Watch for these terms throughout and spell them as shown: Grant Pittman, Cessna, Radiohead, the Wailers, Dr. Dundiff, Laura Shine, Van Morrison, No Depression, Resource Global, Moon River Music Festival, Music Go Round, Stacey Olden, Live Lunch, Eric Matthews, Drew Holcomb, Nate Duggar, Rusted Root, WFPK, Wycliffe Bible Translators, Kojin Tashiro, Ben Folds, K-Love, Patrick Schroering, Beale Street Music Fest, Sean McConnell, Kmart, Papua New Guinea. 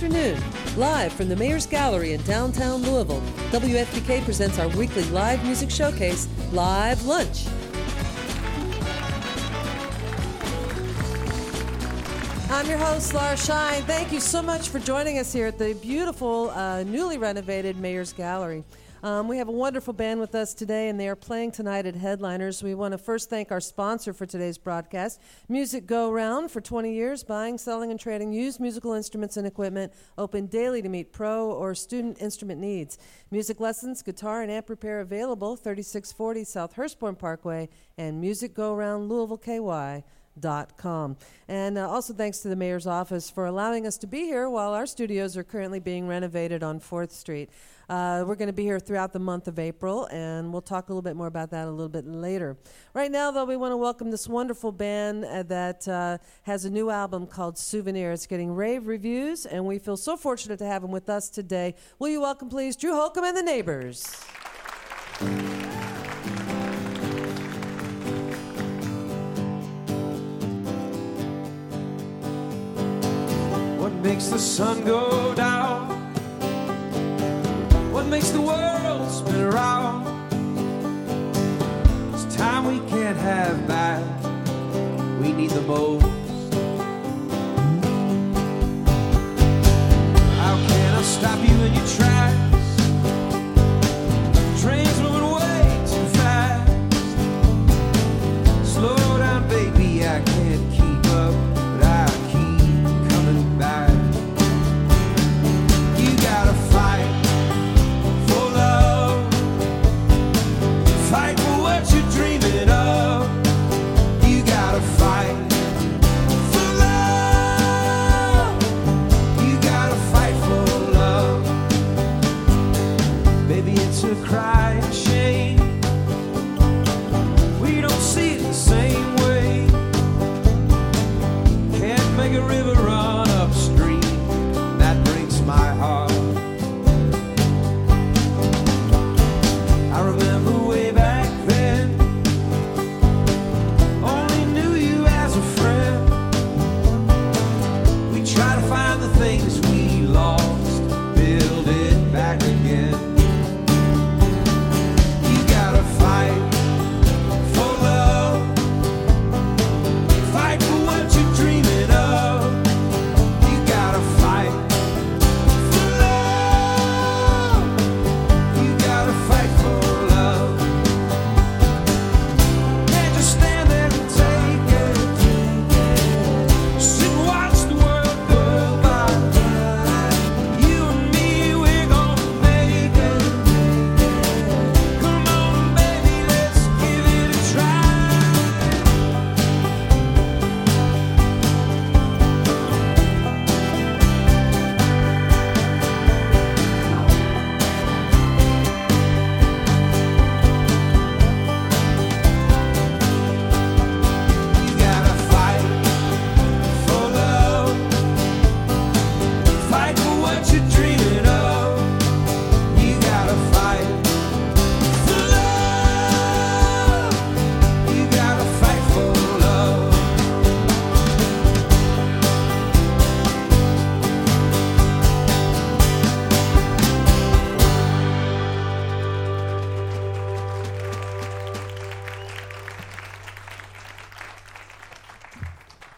afternoon, live from the Mayor's Gallery in downtown Louisville, WFPK presents our weekly live music showcase, Live Lunch. I'm your host, Laura Shine. Thank you so much for joining us here at the beautiful, newly renovated Mayor's Gallery. We have a wonderful band with us today, and they are playing tonight at Headliners. We want to first thank our sponsor for today's broadcast, Music Go Round. For 20 years, buying, selling, and trading used musical instruments and equipment, open daily to meet pro or student instrument needs. Music lessons, guitar, and amp repair available, 3640 South Hurstbourne Parkway, and Music Go Round Louisville, KY. .com. And also thanks to the mayor's office for allowing us to be here while our studios are currently being renovated on 4th Street. We're going to be here throughout the month of April, and we'll talk a little bit more about that a little bit later. Right now, though, we want to welcome this wonderful band that has a new album called Souvenir. It's getting rave reviews, and we feel so fortunate to have them with us today. Will you welcome, please, Drew Holcomb and the Neighbors. Makes the sun go down? What makes the world spin around? It's time we can't have back. We need the most. How can I stop you in your tracks? Trains moving way too fast. Slow down, baby, I can't keep up, but I keep.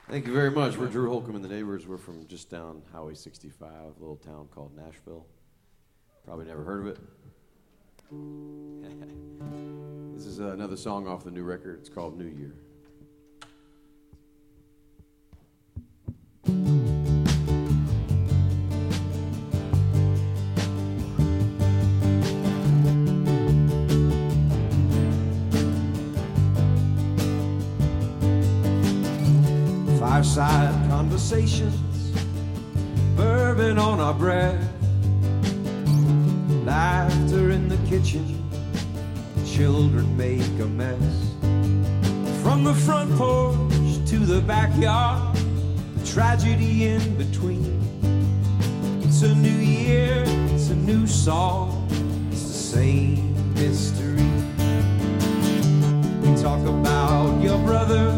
Thank you very much. We're Drew Holcomb and the Neighbors. We're from just down Highway 65, a little town called Nashville. Probably never heard of it. This is another song off the new record. It's called New Year. Fireside conversations, bourbon on our breath, laughter in the kitchen, children make a mess. From the front porch to the backyard, the tragedy in between. It's a new year, it's a new song, it's the same mystery. We talk about your brother,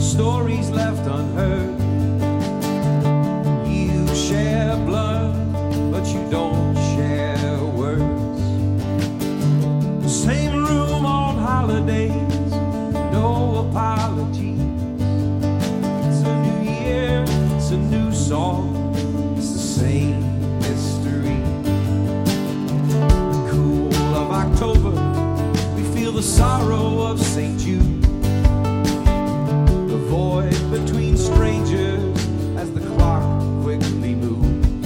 stories left unheard. You share song, it's the same mystery. Cool of October, we feel the sorrow of St. Jude. The void between strangers as the clock quickly moves.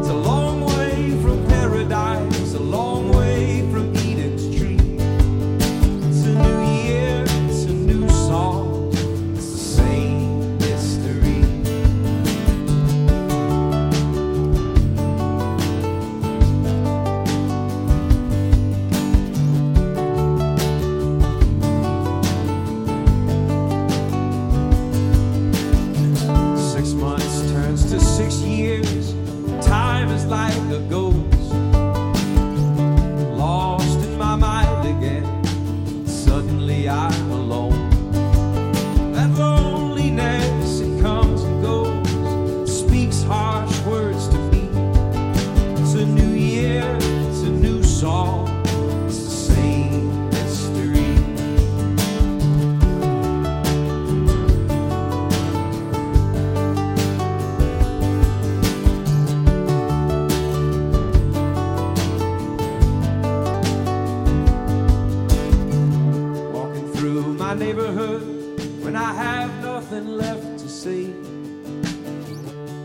It's a long way from paradise, a long way from Eden's tree. It's a new year, it's a new song, it's the same mystery.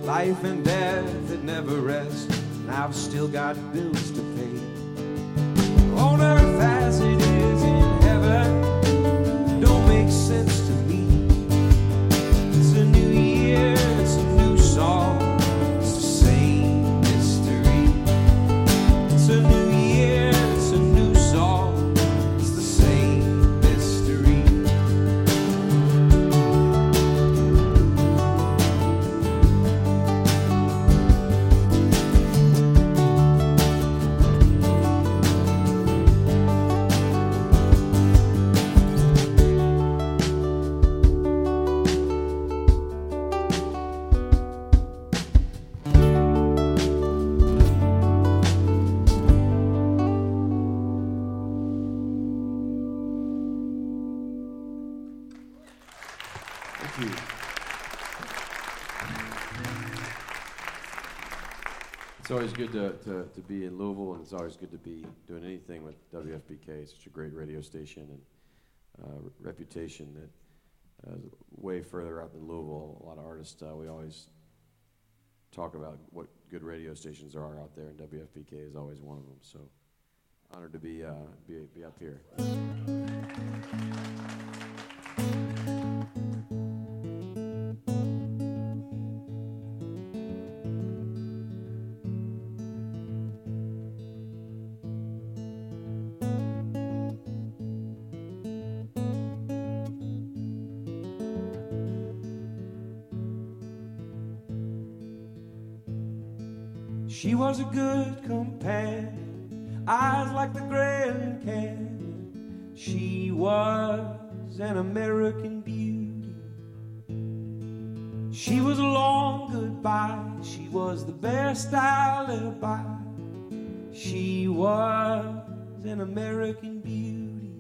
Life and death that never rest, and I've still got bills to pay. On earth as it is in heaven, don't make sense to me. It's a new year, it's a new song, it's the same mystery. It's a new year, it's a new song, it's the same mystery. It's always good to be in Louisville, and it's always good to be doing anything with WFPK. It's such a great radio station and reputation that is way further out than Louisville. A lot of artists, we always talk about what good radio stations there are out there, and WFPK is always one of them. So, honored to be up here. She was a good companion, eyes like the Grand Canyon. She was an American beauty. She was a long goodbye, she was the best I'll ever buy. She was an American beauty.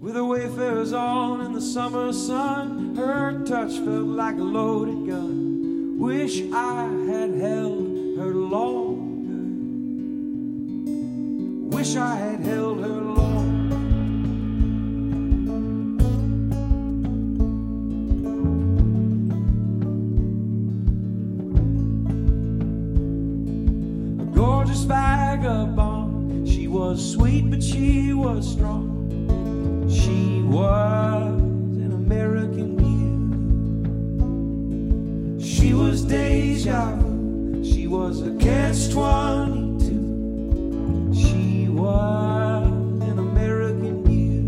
With her wayfarers on in the summer sun, her touch felt like a loaded gun. Wish I had held her longer. Wish I had held her longer. A gorgeous vagabond, she was sweet but she was strong. She was an American beauty. She was deja vu, she was a catch-22. She was an American beauty.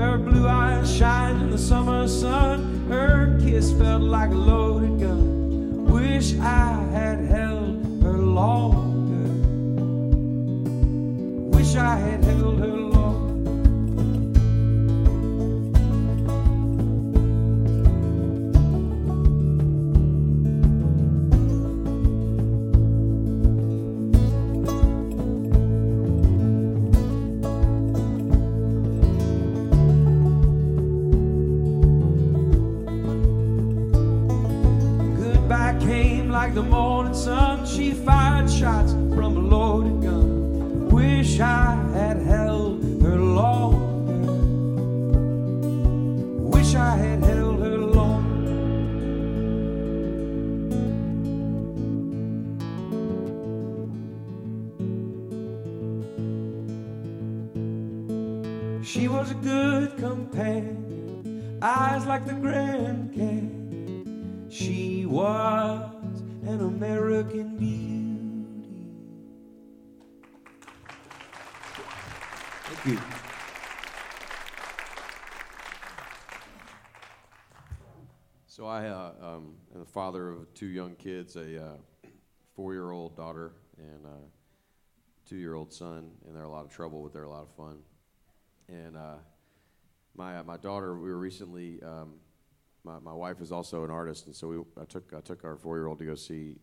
Her blue eyes shined in the summer sun. Her kiss felt like a loaded gun. Wish I had held her longer. Wish I had held her longer. like the morning sun. She fired shots from a loaded gun. Wish I had held her longer. Wish I had held her longer. She was a good companion, eyes like the Grand Canyon. She was an American beauty. Thank you. So I am the father of two young kids, a 4-year-old daughter and a 2-year-old son, and they're a lot of trouble, but they're a lot of fun. And my daughter, we were recently... My wife is also an artist, and so I took our 4-year-old to go see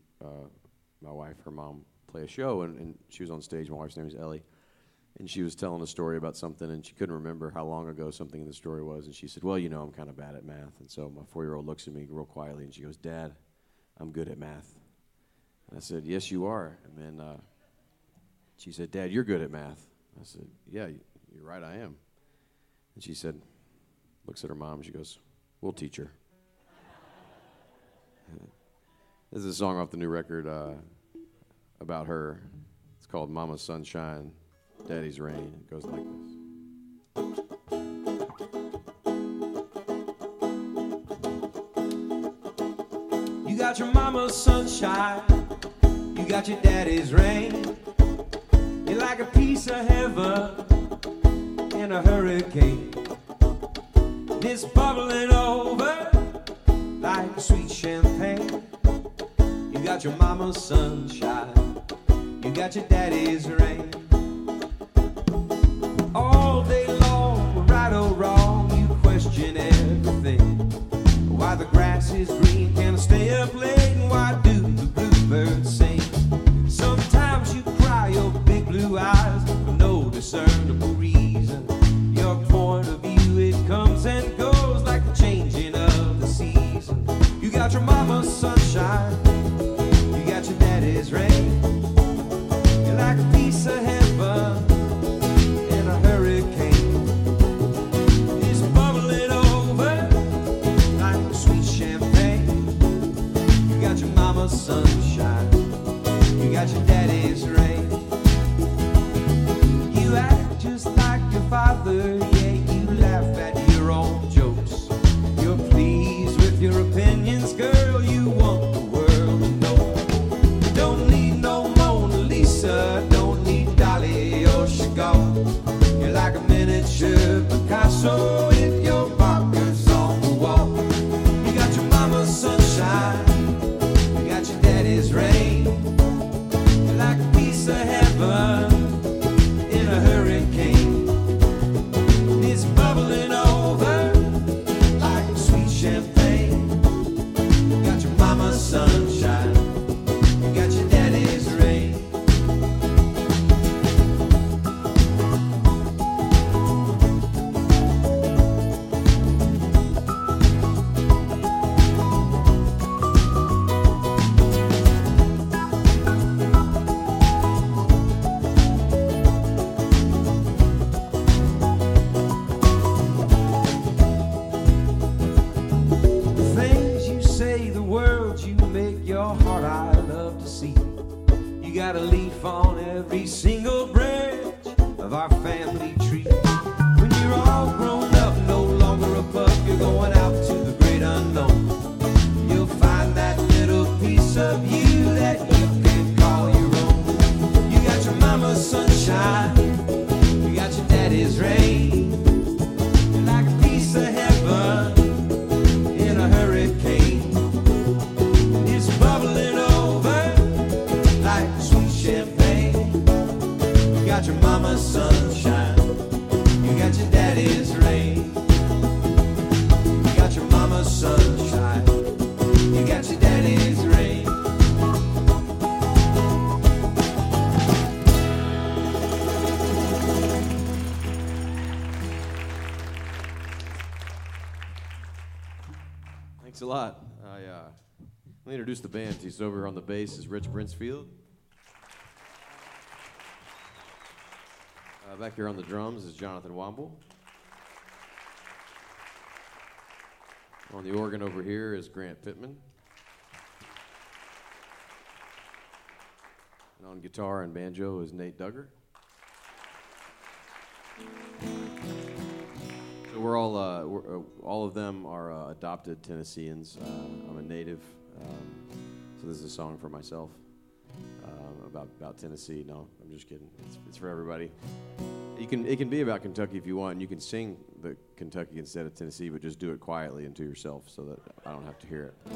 my wife, her mom, play a show, and she was on stage. My wife's name is Ellie, and she was telling a story about something, and she couldn't remember how long ago something in the story was, and she said, well, you know, I'm kind of bad at math. And so my 4-year-old looks at me real quietly, and she goes, Dad, I'm good at math. And I said, yes, you are. And then she said, Dad, you're good at math. I said, yeah, you're right, I am. And she said, looks at her mom, and she goes, we'll teach her. This is a song off the new record about her. It's called Mama's Sunshine, Daddy's Rain. It goes like this. You got your mama's sunshine. You got your daddy's rain. You're like a piece of heaven in a hurricane. It's bubbling over like sweet champagne. You got your mama's sunshine. You got your daddy's rain. All day long, right or wrong, you question everything. Why the grass is green, can I stay up late? And why do the bluebirds sing? Sometimes you cry your big blue eyes for no discernible reason. Your point of view, it comes and goes like the changing of the season. You got your mama's sunshine, you got your daddy's rain. You're like a piece of heaven in a hurricane. It's bubbling over like sweet champagne. You got your mama's sunshine, you got your daddy's rain. You act just like your father, yeah, you laugh at your own jokes. You're pleased with your opinions, girl, you want the world to know. You don't need no Mona Lisa, don't need Dolly or Chagall. You're like a miniature Picasso with your markers on the wall. You got your mama's sunshine, you got your daddy's rain. You're like a piece of heaven in a hurricane. Sunshine, you got your daddy's rain. The things you say, the words you make, your heart I love to see. You got a leaf on every single branch of our family tree. When you're all grown up, no longer a pup, you're going out to the great unknown. You'll find that little piece of you that you can call your own. You got your mama's sunshine, you got your daddy's rain. You're like a piece of heaven. You got your mama's sunshine, you got your daddy's rain. You got your mama's sunshine, you got your daddy's rain. Thanks a lot. I Let me introduce the band. He's over here on the bass is Rich Brinsfield. Back here on the drums is Jonathan Womble. On the organ over here is Grant Pittman. And on guitar and banjo is Nate Duggar. So we're all of them are adopted Tennesseans. I'm a native, so this is a song for myself about Tennessee. No, I'm just kidding. It's for everybody. It can be about Kentucky if you want, and you can sing the Kentucky instead of Tennessee, but just do it quietly and to yourself so that I don't have to hear it.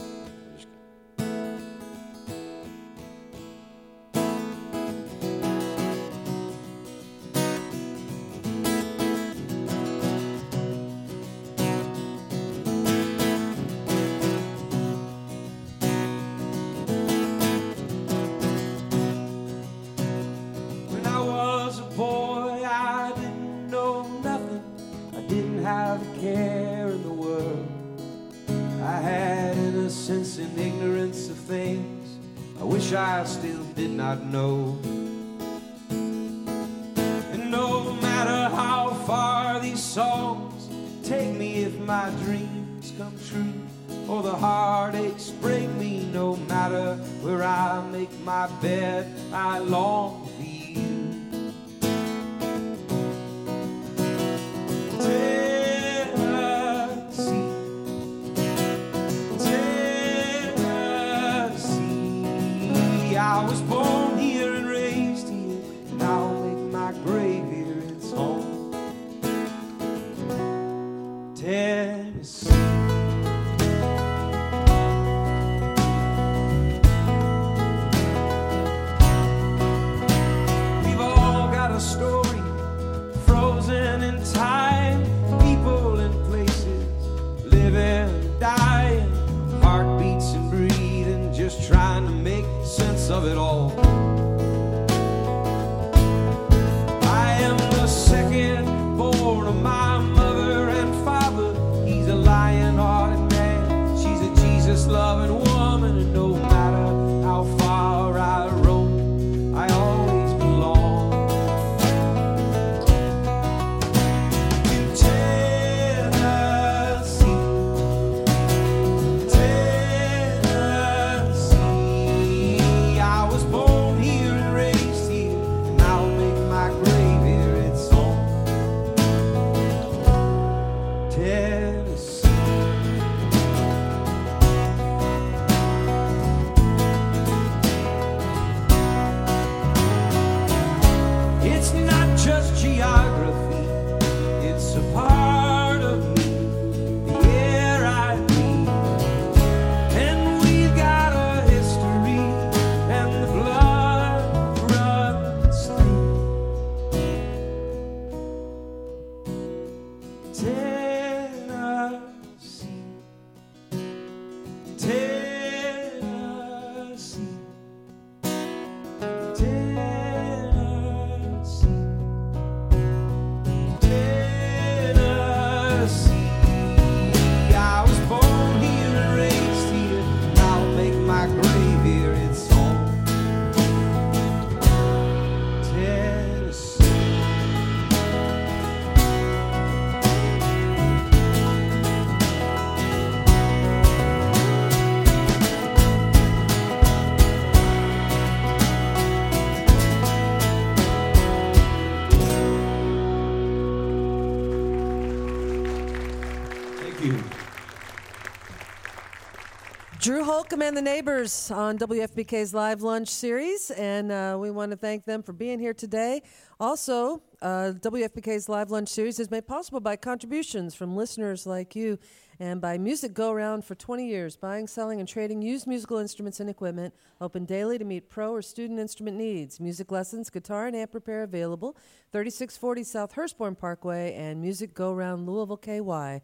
Drew Holcomb and the Neighbors on WFBK's Live Lunch series, and we want to thank them for being here today. Also, WFBK's Live Lunch series is made possible by contributions from listeners like you and by Music Go Round for 20 years, buying, selling, and trading used musical instruments and equipment, open daily to meet pro or student instrument needs. Music lessons, guitar, and amp repair available, 3640 South Hurstbourne Parkway and Music Go Round Louisville, KY.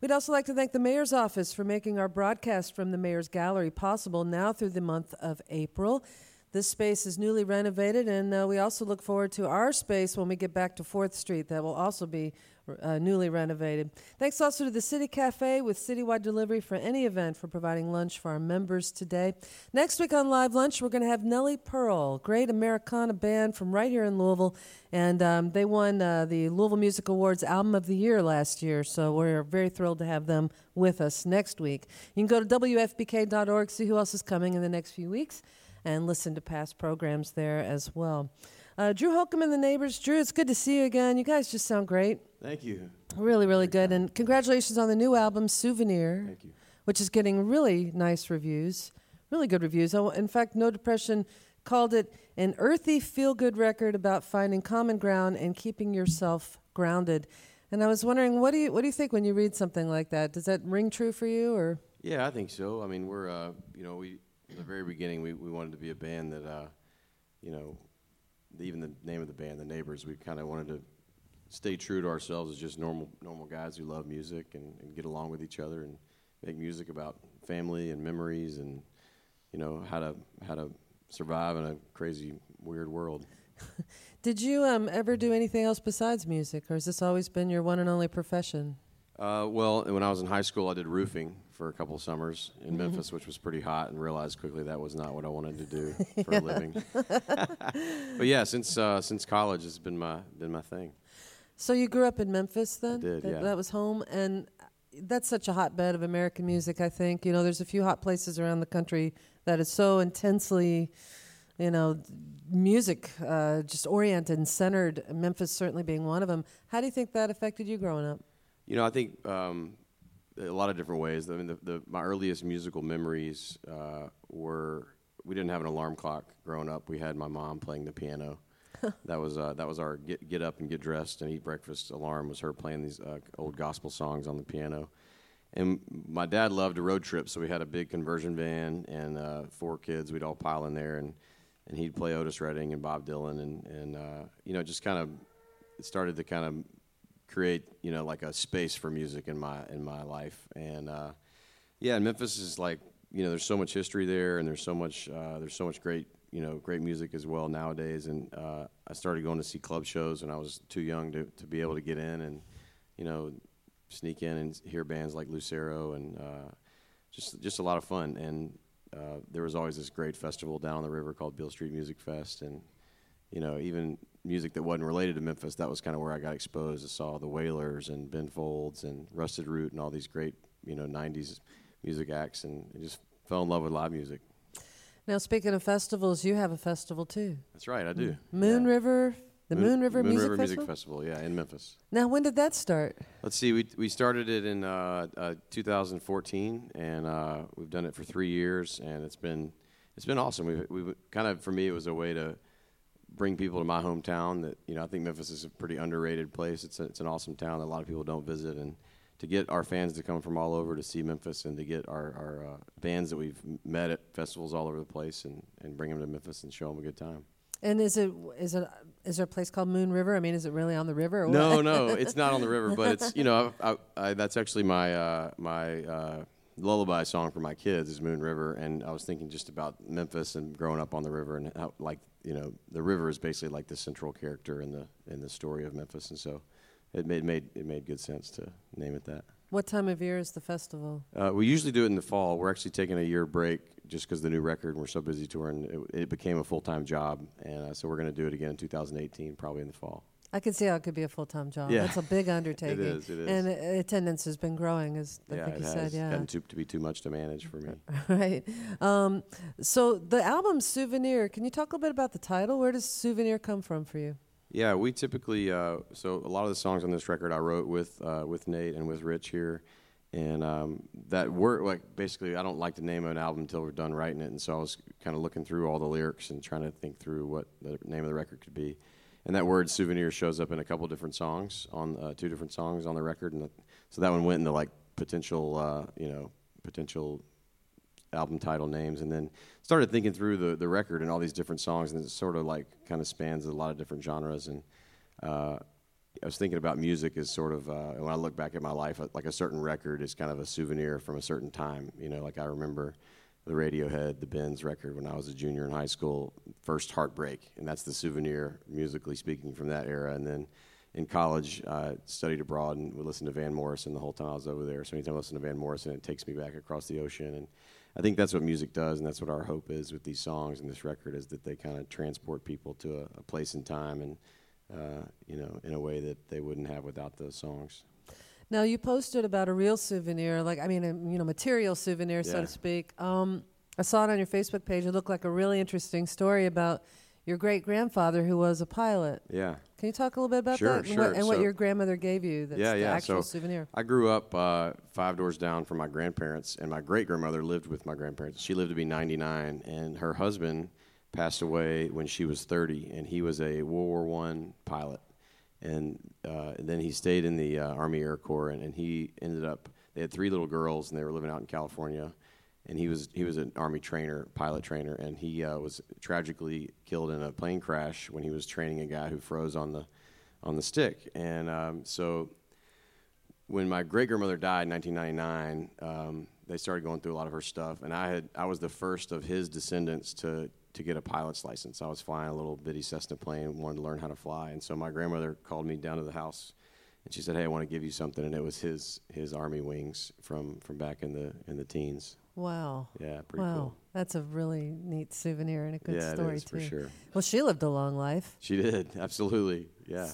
We'd also like to thank the Mayor's Office for making our broadcast from the Mayor's Gallery possible now through the month of April. This space is newly renovated, and we also look forward to our space when we get back to 4th Street. That will also be newly renovated. Thanks also to the City Cafe with citywide delivery for any event for providing lunch for our members today. Next week on Live Lunch, we're going to have Nelly Pearl, great Americana band from right here in Louisville, and they won the Louisville Music Awards Album of the Year last year, so we're very thrilled to have them with us next week. You can go to WFPK.org, see who else is coming in the next few weeks, and listen to past programs there as well. Drew Holcomb and the Neighbors. Drew, it's good to see you again. You guys just sound great. Thank you. Really, really good. And congratulations on the new album, Souvenir. Thank you. Which is getting really nice reviews, really good reviews. In fact, No Depression called it an earthy, feel-good record about finding common ground and keeping yourself grounded. And I was wondering, what do you think when you read something like that? Does that ring true for you? Or yeah, I think so. I mean, we're, from the very beginning, we wanted to be a band that, even the name of the band, The Neighbors, we kind of wanted to stay true to ourselves as just normal guys who love music and get along with each other and make music about family and memories and, how to survive in a crazy, weird world. Did you ever do anything else besides music, or has this always been your one and only profession? Well, when I was in high school, I did roofing for a couple of summers in Memphis, which was pretty hot, and realized quickly that was not what I wanted to do for a living. But yeah, since college, it's been my thing. So you grew up in Memphis then? I did, yeah. That was home, and that's such a hotbed of American music, I think. There's a few hot places around the country that is so intensely, music just oriented and centered, Memphis certainly being one of them. How do you think that affected you growing up? I think a lot of different ways. I mean, my earliest musical memories were, we didn't have an alarm clock growing up. We had my mom playing the piano. That was our get up and get dressed and eat breakfast alarm, was her playing these old gospel songs on the piano. And my dad loved a road trip, so we had a big conversion van and 4 kids. We'd all pile in there, and he'd play Otis Redding and Bob Dylan, and just kind of, it started to kind of create like a space for music in my life. And and Memphis is like, there's so much history there, and there's so much great great music as well nowadays. And I started going to see club shows when I was too young to be able to get in, and sneak in and hear bands like Lucero, and just a lot of fun. And there was always this great festival down on the river called Beale Street Music Fest, and even music that wasn't related to Memphis, that was kind of where I got exposed. I saw the Wailers and Ben Folds and Rusted Root and all these great, 90s music acts, and I just fell in love with live music. Now, speaking of festivals, you have a festival, too. That's right, I do. Moon River Music Festival, yeah, in Memphis. Now, when did that start? Let's see, we started it in 2014, and we've done it for 3 years, and it's been awesome. We've kind of, for me, it was a way to bring people to my hometown that, I think Memphis is a pretty underrated place. It's an awesome town that a lot of people don't visit, and to get our fans to come from all over to see Memphis, and to get our bands that we've met at festivals all over the place and bring them to Memphis and show them a good time. And is there a place called Moon River? I mean, is it really on the river? Or no, what? No, it's not on the river, but it's, I that's actually my, my lullaby song for my kids is Moon River. And I was thinking just about Memphis and growing up on the river, and how, like, the river is basically like the central character in the story of Memphis, and so it made good sense to name it that. What time of year is the festival? We usually do it in the fall. We're actually taking a year break just because the new record, and we're so busy touring. It became a full-time job, and so we're going to do it again in 2018, probably in the fall. I can see how it could be a full-time job. Yeah. That's a big undertaking. It is. And attendance has been growing, as I think you said. Yeah, it has gotten to be too much to manage for me. Right. So the album Souvenir, can you talk a little bit about the title? Where does Souvenir come from for you? Yeah, we typically, so a lot of the songs on this record I wrote with Nate and with Rich here. And that word, like, basically I don't like to name an album until we're done writing it, and so I was kind of looking through all the lyrics and trying to think through what the name of the record could be. And that word souvenir shows up in a couple different songs, on 2 different songs on the record, and so that one went into like potential album title names, and then started thinking through the record and all these different songs, and it sort of like kind of spans a lot of different genres. And I was thinking about music as sort of when I look back at my life, like a certain record is kind of a souvenir from a certain time. Like I remember the Radiohead, the Bends record when I was a junior in high school, first heartbreak, and that's the Souvenir, musically speaking, from that era. And then in college, studied abroad and would listen to Van Morrison the whole time I was over there. So anytime I listen to Van Morrison, it takes me back across the ocean. And I think that's what music does, and that's what our hope is with these songs and this record, is that they kind of transport people to a place in time and, you know, in a way that they wouldn't have without those songs. Now, you posted about a real souvenir, like, I mean, you know, material souvenir, yeah, so to speak. I saw it on your Facebook page. It looked like a really interesting story about your great-grandfather who was a pilot. Yeah. Can you talk a little bit about that? Sure. And what your grandmother gave you that's the actual souvenir? I grew up 5 doors down from my grandparents, and my great-grandmother lived with my grandparents. She lived to be 99, and her husband passed away when she was 30, and he was a World War I pilot. And then he stayed in the Army Air Corps, and he ended up, they had 3 little girls, and they were living out in California. And he was an Army trainer, pilot trainer, and he was tragically killed in a plane crash when he was training a guy who froze on the stick. And so when my great-grandmother died in 1999, they started going through a lot of her stuff, and I was the first of his descendants to get a pilot's license. I was flying a little bitty Cessna plane and wanted to learn how to fly. And so my grandmother called me down to the house, and she said, "Hey, I want to give you something," and it was his Army wings from back in the teens. Wow. Yeah, pretty cool. That's a really neat souvenir and a good story, too. Yeah, for sure. Well, she lived a long life. She did, absolutely, yeah.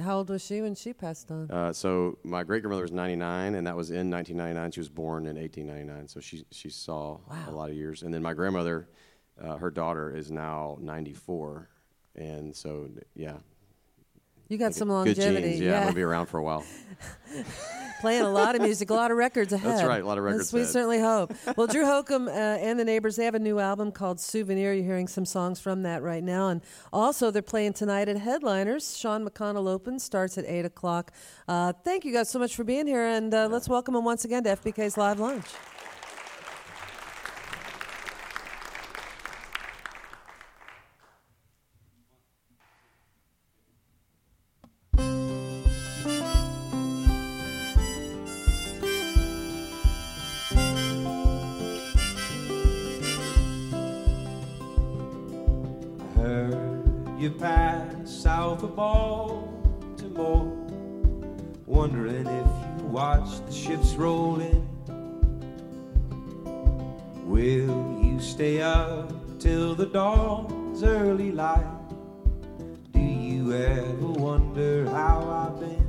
How old was she when she passed on? So my great-grandmother was 99, and that was in 1999. She was born in 1899, so she saw a lot of years. And then my grandmother, her daughter, is now 94, and so, yeah. You got some longevity. Good genes, yeah. I'm going to be around for a while. Playing a lot of music, a lot of records ahead. That's right, a lot of records ahead. We certainly hope. Well, Drew Holcomb and the Neighbors, they have a new album called Souvenir. You're hearing some songs from that right now. And also, they're playing tonight at Headliners. Sean McConnell opens, starts at 8 o'clock. Thank you guys so much for being here, and let's welcome them once again to FBK's Live Lunch. You pass south of Baltimore, wondering if you watch the ships roll in. Will you stay up till the dawn's early light? Do you ever wonder how I've been?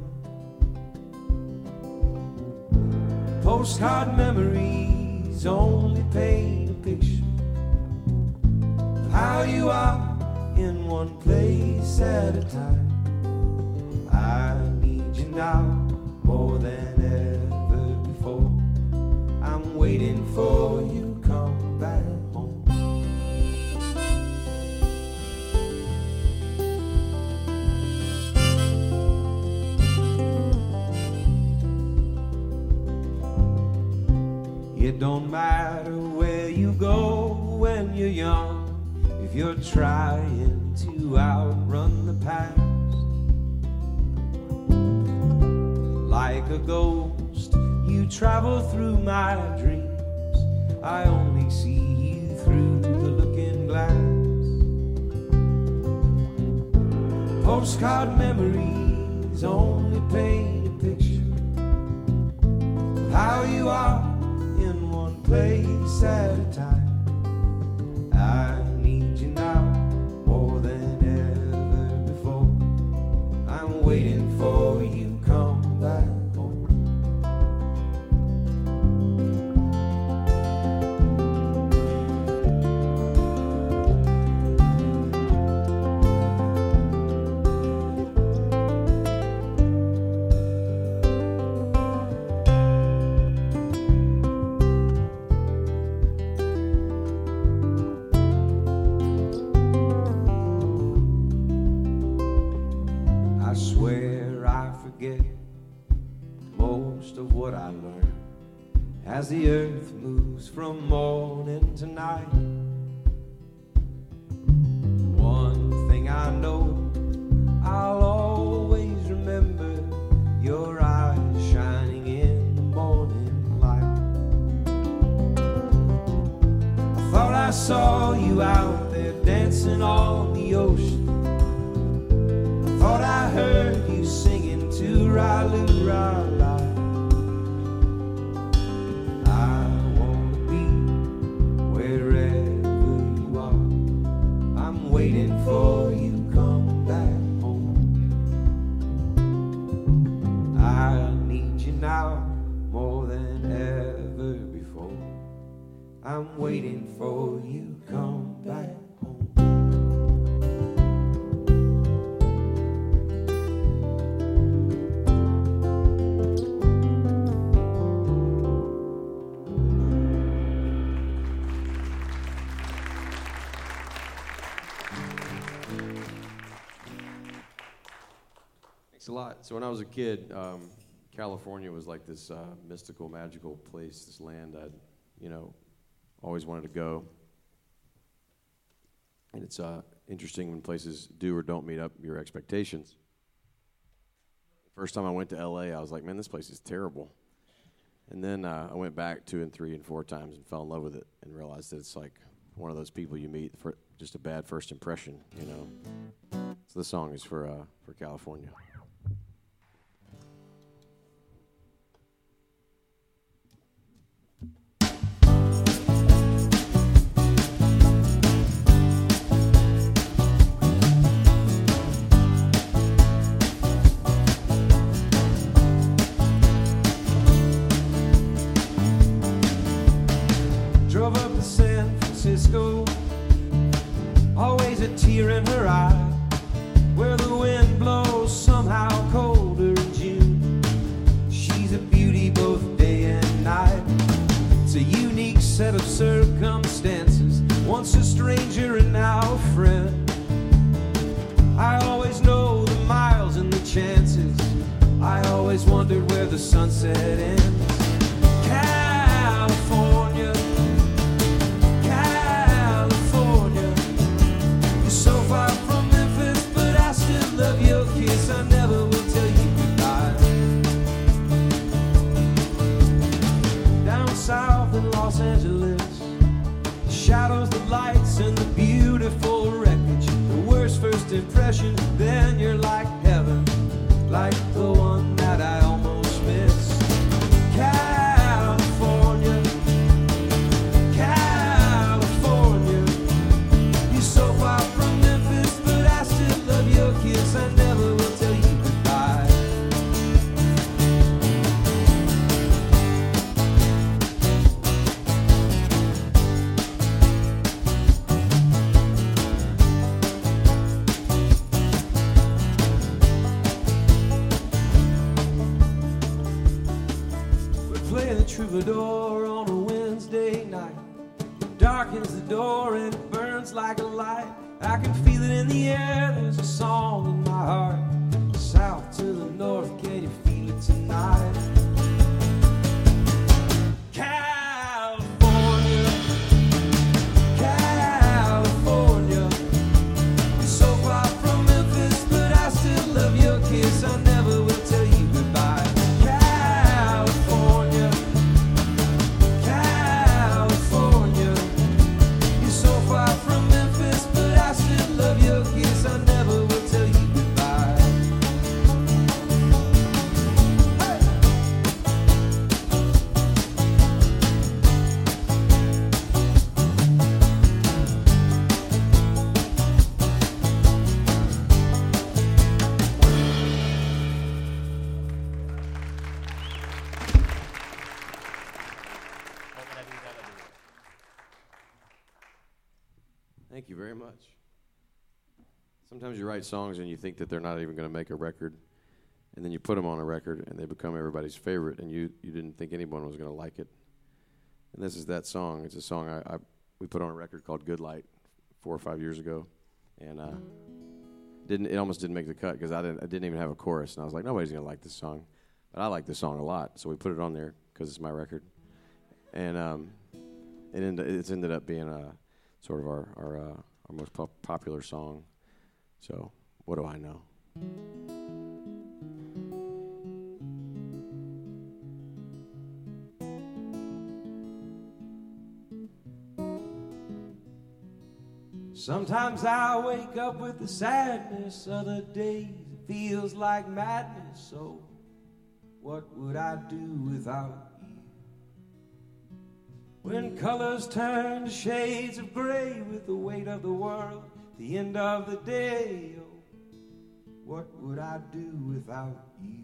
Postcard memories only paint a picture of how you are in one place at a time. I need you now more than ever before. I'm waiting for you, come back home. It don't matter where you go when you're young, if you're trying to outrun the past. Like a ghost, you travel through my dreams. I only see you through the looking glass. Postcard memories only paint a picture of how you are in one place at a time. I need you now more than ever before. I'm waiting for you, come back as the earth moves from morning to night. One thing I know, I'll always remember your eyes shining in the morning light. saw you out there dancing on the ocean. I thought I heard you singing to Ra-Lu Ra-La. I want to be wherever you are. I'm waiting for you to come back home. I need you now more than ever before. I'm waiting for you to come back home. Thanks a lot. So when I was a kid, California was like this mystical, magical place, this land I'd, always wanted to go. And it's interesting when places do or don't meet up your expectations. First time I went to LA, I was like, man, this place is terrible. And then I went back 2 and 3 and 4 times and fell in love with it and realized that it's like one of those people you meet for just a bad first impression, So this song is for California. Always a tear in her eye, where the wind blows somehow colder in June. She's a beauty both day and night. It's a unique set of circumstances, once a stranger and now a friend. I always know the miles and the chances. I always wondered where the sunset ends. California, south in Los Angeles, the shadows, the lights, and the beautiful wreckage. The worst first impression, then you're like heaven, like the one that I almost missed. California, California, you're so far from Memphis, but I still love your kiss. I never will tell you goodbye. Troubadour on a Wednesday night. It darkens the door and it burns like a light. I can feel it in the air, there's a song in my heart. South to the north, can you feel it tonight? California, California, you're so far from Memphis, but I still love your kiss. I never will tell you goodbye. Sometimes you write songs and you think that they're not even going to make a record, and then you put them on a record and they become everybody's favorite, and you didn't think anyone was going to like it. And this is that song. It's a song we put on a record called Good Light 4 or 5 years ago, and it almost didn't make the cut because I didn't even have a chorus, and I was like, nobody's going to like this song, but I like this song a lot, so we put it on there because it's my record, and it's ended up being sort of our most popular song. So, what do I know? Sometimes I wake up with the sadness, other days it feels like madness. So what would I do without you? When colors turn to shades of gray with the weight of the world, the end of the day, oh, what would I do without you?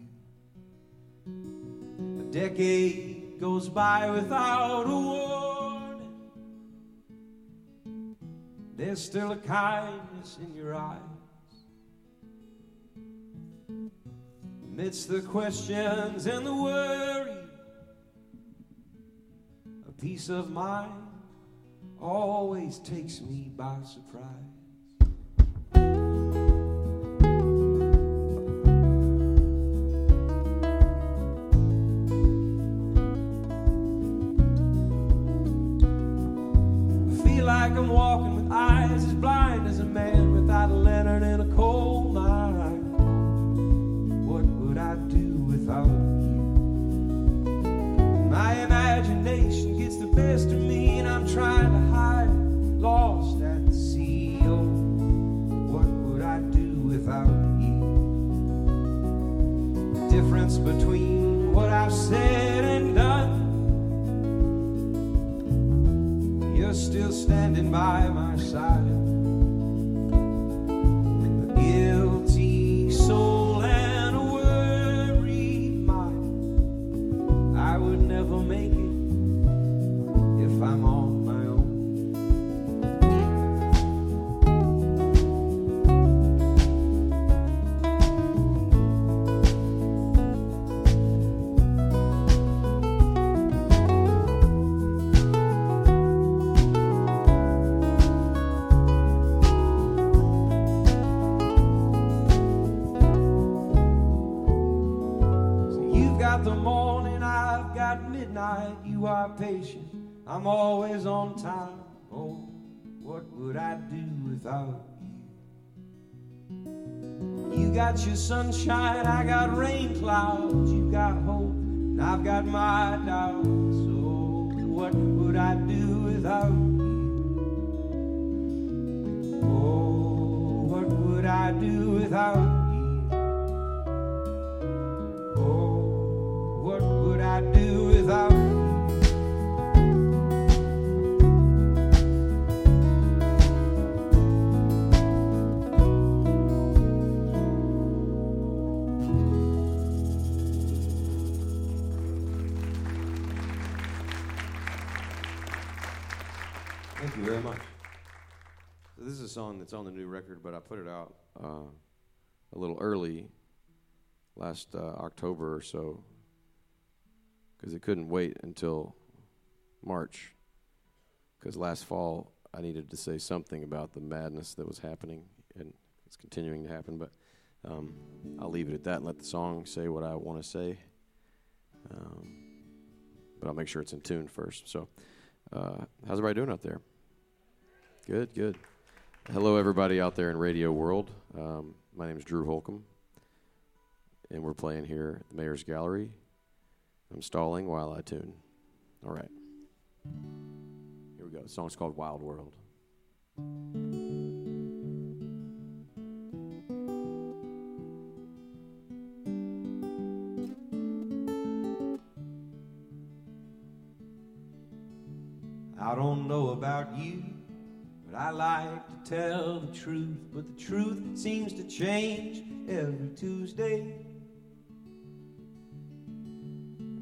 A decade goes by without a warning. There's still a kindness in your eyes. Amidst the questions and the worry, a peace of mind always takes me by surprise. Like I'm walking with eyes as blind as a man without a lantern in a coal mine. What would I do without you? My imagination gets the best of me and I'm trying to hide, lost at the sea. Oh, what would I do without you? The difference between what I've said and done, still standing by my side. A guilty soul and a worried mind. I would never make it if I'm on my patient, I'm always on time. Oh, what would I do without you? You got your sunshine, I got rain clouds. You got hope, and I've got my doubts. Oh, what would I do without you? Oh, what would I do without you? Oh, what would I do without you? This is a song that's on the new record, but I put it out a little early last October or so because it couldn't wait until March, because last fall I needed to say something about the madness that was happening, and it's continuing to happen, but I'll leave it at that and let the song say what I want to say, but I'll make sure it's in tune first. So how's everybody doing out there? Good, good. Hello, everybody out there in radio world. My name is Drew Holcomb, and we're playing here at the Mayor's Gallery. I'm stalling while I tune. All right. Here we go. The song's called Wild World. I don't know about you, but I like to tell the truth, but the truth seems to change every Tuesday.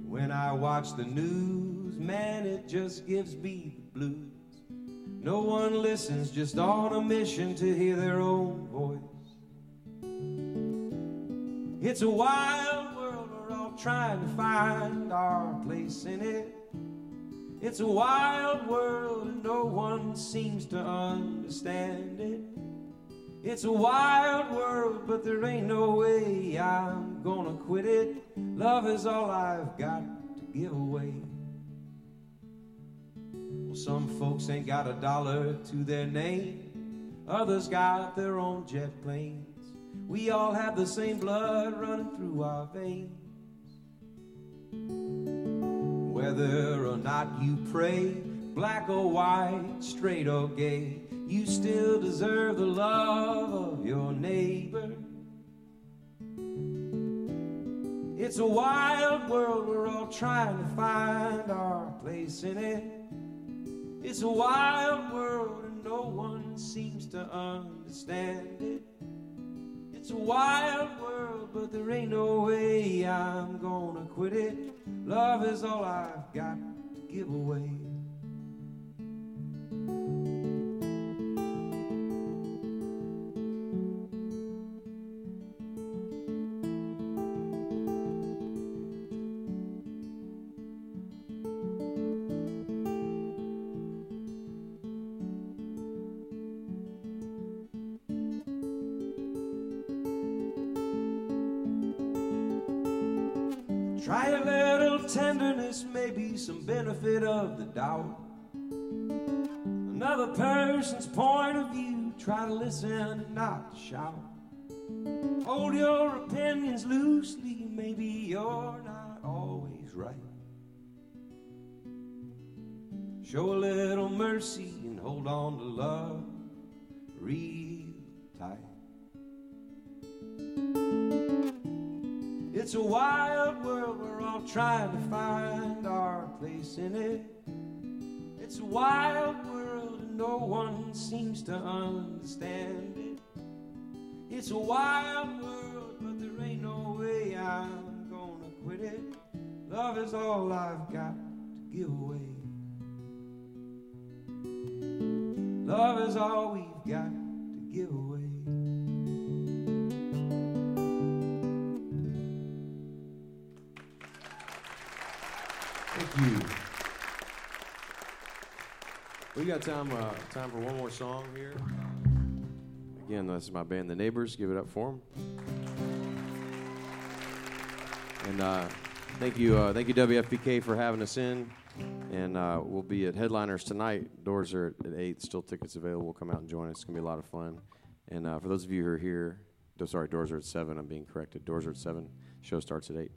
When I watch the news, man, it just gives me the blues. No one listens, just on a mission to hear their own voice. It's a wild world, we're all trying to find our place in it. It's a wild world and no one seems to understand it. It's a wild world, but there ain't no way I'm gonna quit it. Love is all I've got to give away. Well, some folks ain't got a dollar to their name. Others got their own jet planes. We all have the same blood running through our veins. Whether or not you pray, black or white, straight or gay, You still deserve the love of your neighbor. It's a wild world, we're all trying to find our place in it. It's a wild world and no one seems to understand it. It's a wild world, but there ain't no way I'm gonna quit it. Love is all I've got to give away. Try a little tenderness, maybe some benefit of the doubt. Another person's point of view, try to listen and not shout. Hold your opinions loosely, maybe you're not always right. Show a little mercy and hold on to love real tight. It's a wild world, we're all trying to find our place in it. It's a wild world and no one seems to understand it. It's a wild world, but there ain't no way I'm gonna quit it. Love is all I've got to give away. Love is all we've got to give away. We got time for one more song here. Again, this is my band, The Neighbors. Give it up for them. And thank you WFPK for having us in. And we'll be at Headliners tonight. Doors are at 8. Still tickets available. Come out and join us. It's gonna be a lot of fun. And for those of you who are here, doors are at 7. I'm being corrected. Doors are at 7. Show starts at 8.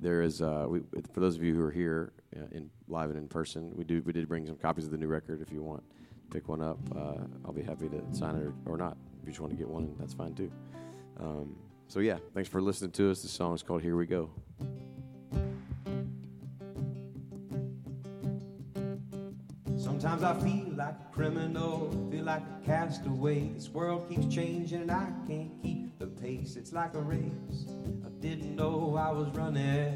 There is for those of you who are here in live and in person, we did bring some copies of the new record. If you want, pick one up. I'll be happy to sign it or not. If you just want to get one, that's fine too. So yeah, thanks for listening to us. The song is called "Here We Go." Sometimes I feel like a criminal, feel like a castaway. This world keeps changing and I can't keep the pace. It's like a race. Didn't know I was running.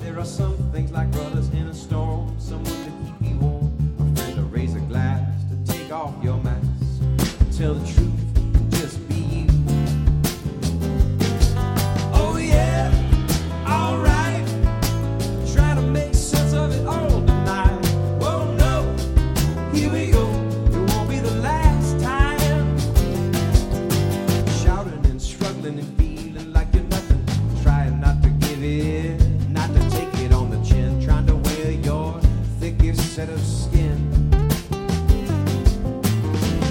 There are some things like brothers in a storm, someone to keep you warm, a friend to raise a glass, to take off your mask, to tell the truth, just be you. Oh yeah, all right, try to make sense of it all tonight. Oh no, here we go, it won't be the last time. Shouting and struggling and not to take it on the chin, trying to wear your thickest set of skin.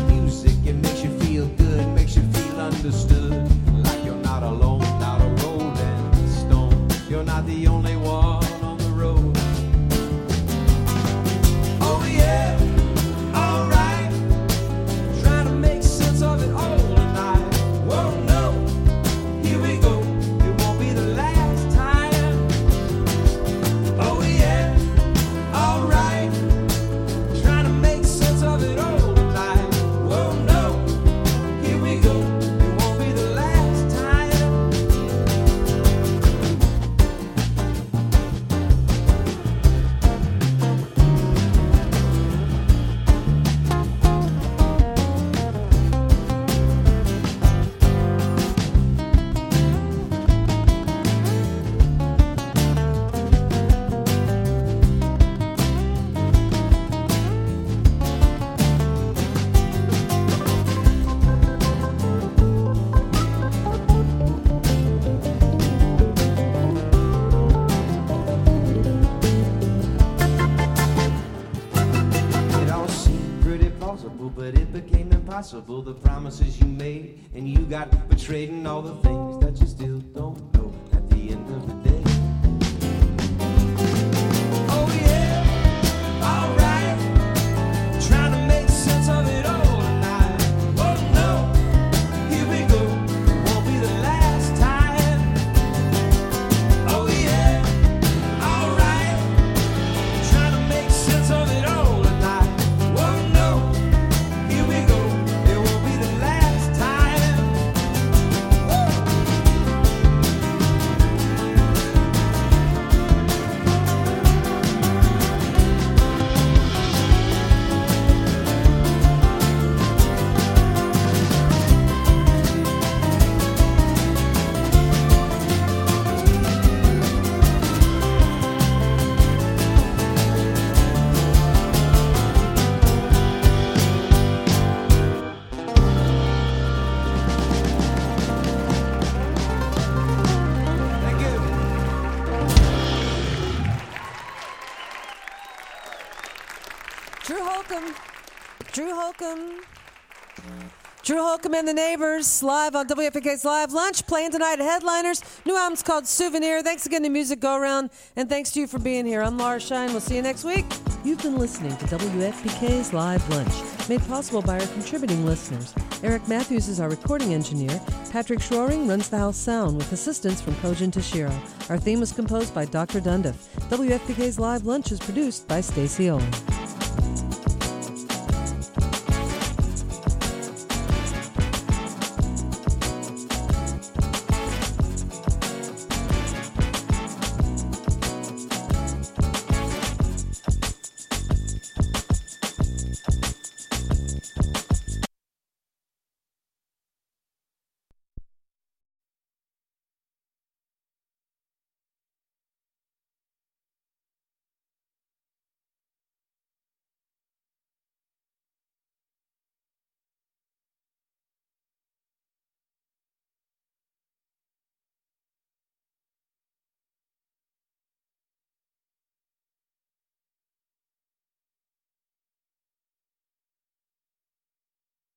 Music, it makes you feel good, makes you feel understood, like you're not alone, not a rolling stone. You're not the only one on the road. Oh yeah, all right, trying to make sense of it all tonight. Whoa, no, here we go. The promises you made, and you got betrayed, and all the things that you still don't know at the end of the day. Oh yeah, all right, Holcomb. Drew Holcomb. Drew Holcomb and the Neighbors live on WFPK's Live Lunch, playing tonight at Headliners. New album's called Souvenir. Thanks again to Music Go Round, and thanks to you for being here. I'm Laura Shine. We'll see you next week. You've been listening to WFPK's Live Lunch, made possible by our contributing listeners. Eric Matthews is our recording engineer. Patrick Schroering runs the house sound with assistance from Kojin Tashiro. Our theme was composed by Dr. Dundiff. WFPK's Live Lunch is produced by Stacey Olden.